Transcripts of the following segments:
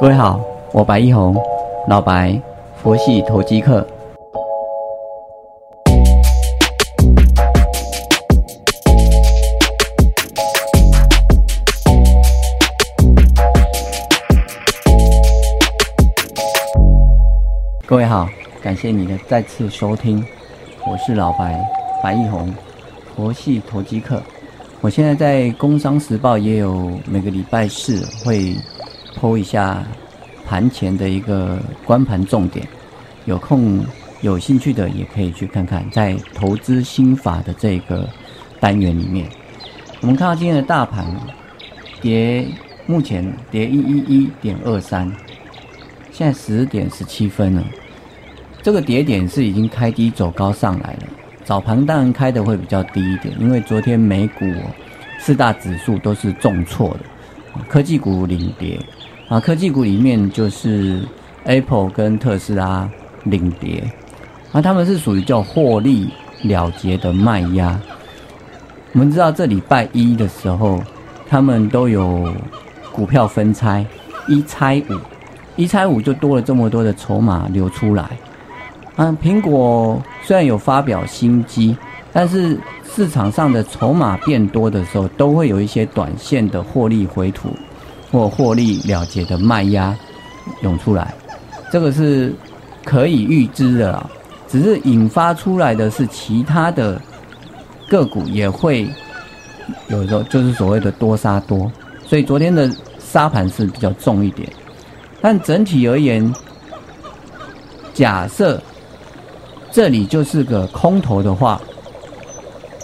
各位好，我白一红，老白，佛系投机客。各位好，感谢你的再次收听，我是老白，白一红，佛系投机客。我现在在《工商时报》也有每个礼拜四会po一下盘前的一个观盘重点，有空有兴趣的也可以去看看，在投资心法的这个单元里面。我们看到今天的大盘目前跌 111.23， 现在10点17分了。这个跌点是已经开低走高上来了，早盘当然开的会比较低一点，因为昨天美股四大指数都是重挫的，科技股领跌啊，科技股里面就是 Apple 跟特斯拉领跌啊，他们是属于叫获利了结的卖压。我们知道这礼拜一的时候，他们都有股票分拆，一拆五就多了这么多的筹码流出来啊。苹果虽然有发表新机，但是市场上的筹码变多的时候，都会有一些短线的获利回吐或获利了结的卖压涌出来，这个是可以预知的啦。只是引发出来的是其他的个股也会有时候就是所谓的多杀多，所以昨天的杀盘是比较重一点。但整体而言，假设这里就是个空头的话，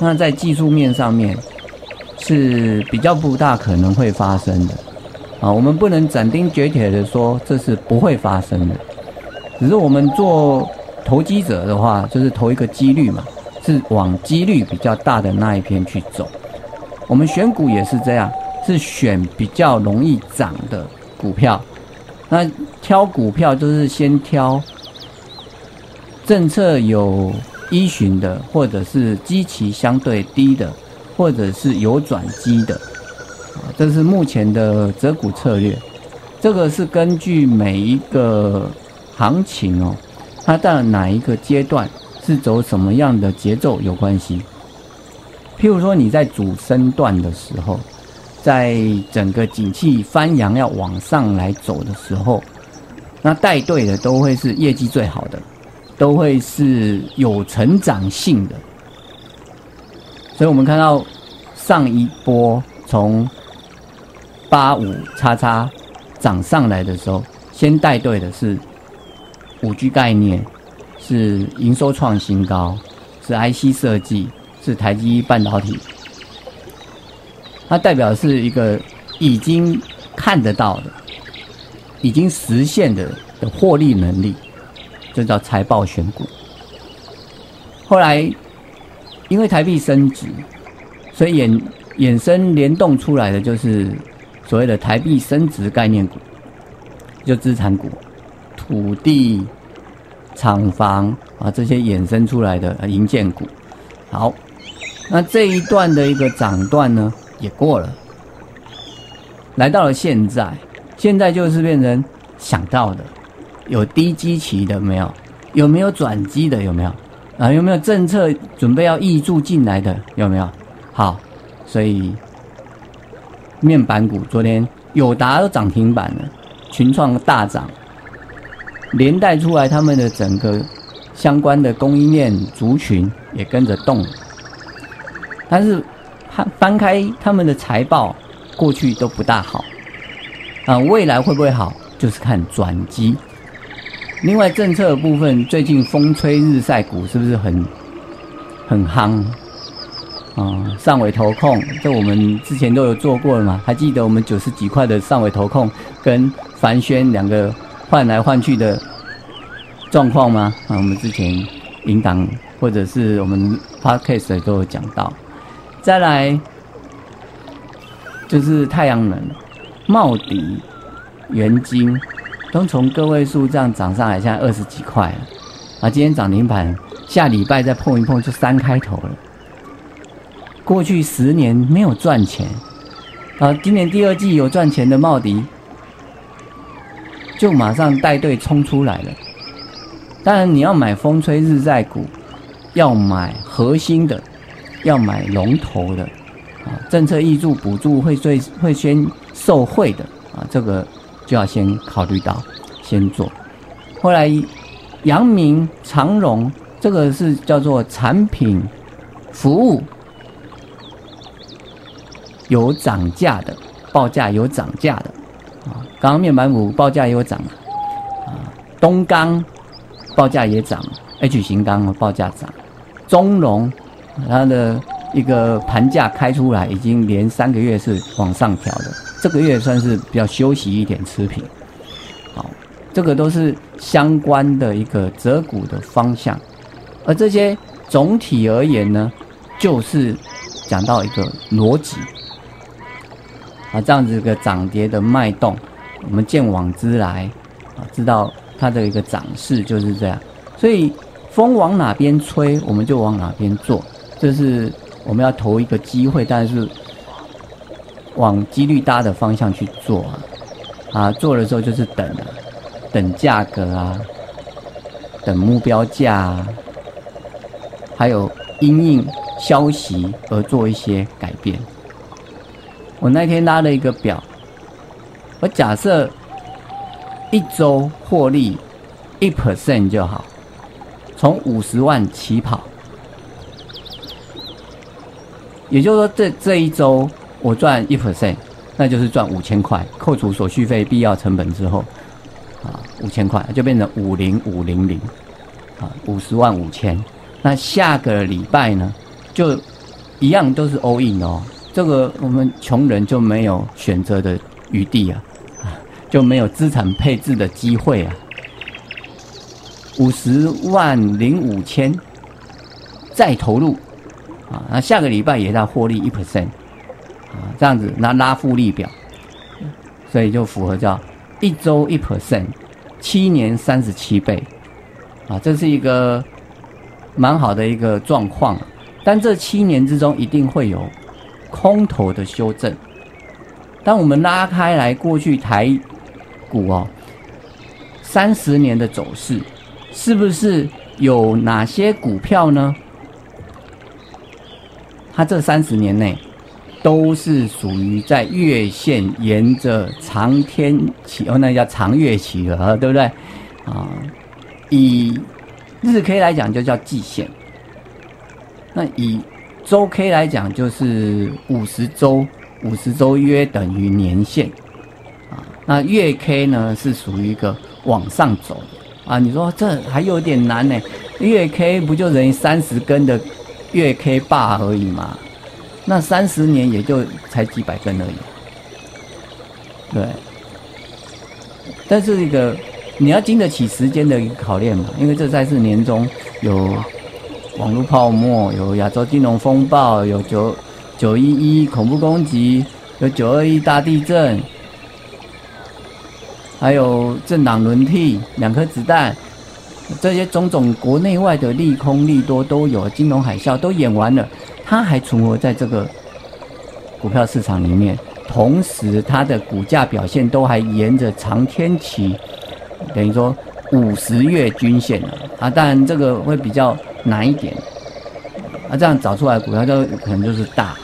那在技术面上面是比较不大可能会发生的啊，我们不能斩钉截铁的说这是不会发生的，只是我们做投机者的话，就是投一个几率嘛，是往几率比较大的那一边去走。我们选股也是这样，是选比较容易涨的股票，那挑股票就是先挑政策有依循的，或者是基期相对低的，或者是有转机的，这是目前的择股策略。这个是根据每一个行情哦，它到哪一个阶段是走什么样的节奏有关系。譬如说你在主升段的时候，在整个景气翻扬要往上来走的时候，那带队的都会是业绩最好的，都会是有成长性的。所以我们看到上一波从 85XX 涨上来的时候，先带队的是 5G 概念，是营收创新高，是 IC 设计，是台积半导体，它代表是一个已经看得到的，已经实现的获利能力，就叫财报选股。后来因为台币升值，所以衍生联动出来的就是所谓的台币升值概念股，就资产股、土地、厂房啊，这些衍生出来的营建股。好，那这一段的一个涨段呢也过了，来到了现在就是变成想到的有低基期的没有？有没有转机的有没有？啊，有没有政策准备要挹注进来的有没有？好，所以面板股昨天友达都涨停板了，群创大涨，连带出来他们的整个相关的供应链族群也跟着动了。但是翻开他们的财报，过去都不大好啊，未来会不会好就是看转机。另外政策的部分，最近风吹日晒股是不是很夯啊？上纬投控，这我们之前都有做过了嘛，还记得我们90几块的上纬投控跟凡轩两个换来换去的状况吗？啊，我们之前引导或者是我们 podcast 都有讲到。再来就是太阳能、茂迪、元晶都从个位数这样涨上来，现在20几块了啊！今天涨停板，下礼拜再碰一碰就3开头了。过去10年没有赚钱啊，今年第2季有赚钱的茂迪，就马上带队冲出来了。当然你要买风吹日晒股，要买核心的，要买龙头的，政策挹注补助会先受惠的，这个就要先考虑到，先做。后来阳明、长荣，这个是叫做产品服务有涨价的，报价有涨价的，刚刚面板股报价也有涨，东钢报价也涨， H 型钢报价涨，中荣它的一个盘价开出来已经连3个月是往上调的，这个月算是比较休息一点持平。好，这个都是相关的一个择股的方向，而这些总体而言呢，就是讲到一个逻辑啊，这样子一个涨跌的脉动，我们见往知来啊，知道它的一个涨势就是这样。所以风往哪边吹，我们就往哪边做，这是我们要投一个机会，但是往几率大的方向去做啊，做的时候就是等啊，等价格啊，等目标价啊，还有因应消息而做一些改变。我那天拉了一个表，我假设一周获利 1% 就好，从50万起跑，也就是说这一周我赚 1%， 那就是赚5000块，扣除手续费必要成本之后啊，5000块就变成50500啊，50万5000。那下个礼拜呢，就一样都是 all in 哦。这个我们穷人就没有选择的余地啊，就没有资产配置的机会啊。50万5000再投入啊，那下个礼拜也要获利 1% 啊，这样子那拉复利表，所以就符合叫一周 1%， 7年37倍啊，这是一个蛮好的一个状况。但这7年之中一定会有空头的修正，当我们拉开来过去台股哦，30年的走势，是不是有哪些股票呢？它这30年内都是属于在月线沿着长天期哦，那叫长月期了，对不对？啊，以日 K 来讲就叫季线，那以周 K 来讲就是50周约等于年线啊。那月 K 呢是属于一个往上走的啊。你说这还有点难呢，月 K 不就等于30根的月 K 霸而已嘛？那30年也就才几百根而已，对。但是一个你要经得起时间的考验嘛，因为这才是年中有网络泡沫，有亚洲金融风暴，有911恐怖攻击，有921大地震，还有政党轮替，2颗子弹，这些种种国内外的利空利多都有，金融海啸都演完了，它还存活在这个股票市场里面，同时它的股价表现都还沿着长天期，等于说50月均线啊，当然这个会比较难一点啊，这样找出来的股票就可能就是大，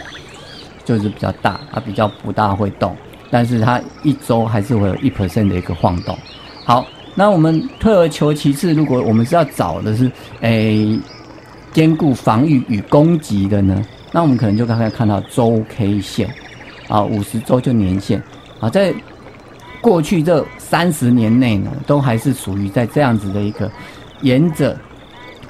就是比较大啊，比较不大会动，但是它一周还是会有 1% 的一个晃动。好，那我们退而求其次，如果我们是要找的是兼顾防御与攻击的呢，那我们可能就刚才看到周 K 线啊，50周就年线啊，在过去这30年内呢，都还是属于在这样子的一个沿着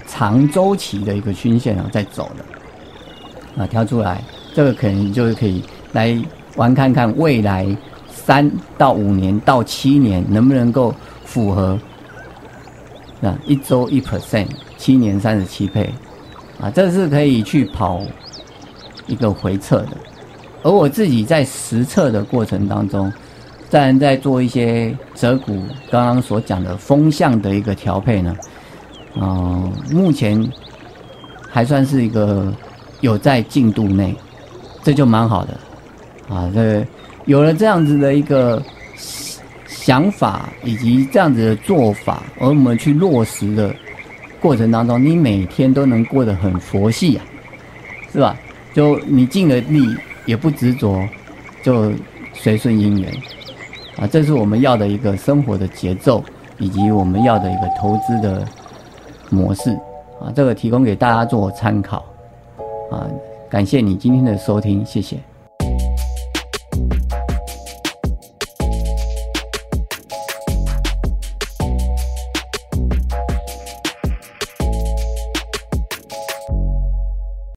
长周期的一个均线啊在走的啊，挑出来这个可能就是可以来玩看看未来3到5年到7年能不能够符合啊一周 1%， 7年37倍啊，这是可以去跑一个回测的。而我自己在实测的过程当中，当然在做一些择股刚刚所讲的风向的一个调配呢，目前还算是一个有在进度内，这就蛮好的啊。这有了这样子的一个想法以及这样子的做法，而我们去落实的过程当中，你每天都能过得很佛系啊，是吧？就你尽了力，也不执着，就随顺因缘啊，这是我们要的一个生活的节奏，以及我们要的一个投资的模式啊，这个提供给大家做参考啊，感谢你今天的收听，谢谢。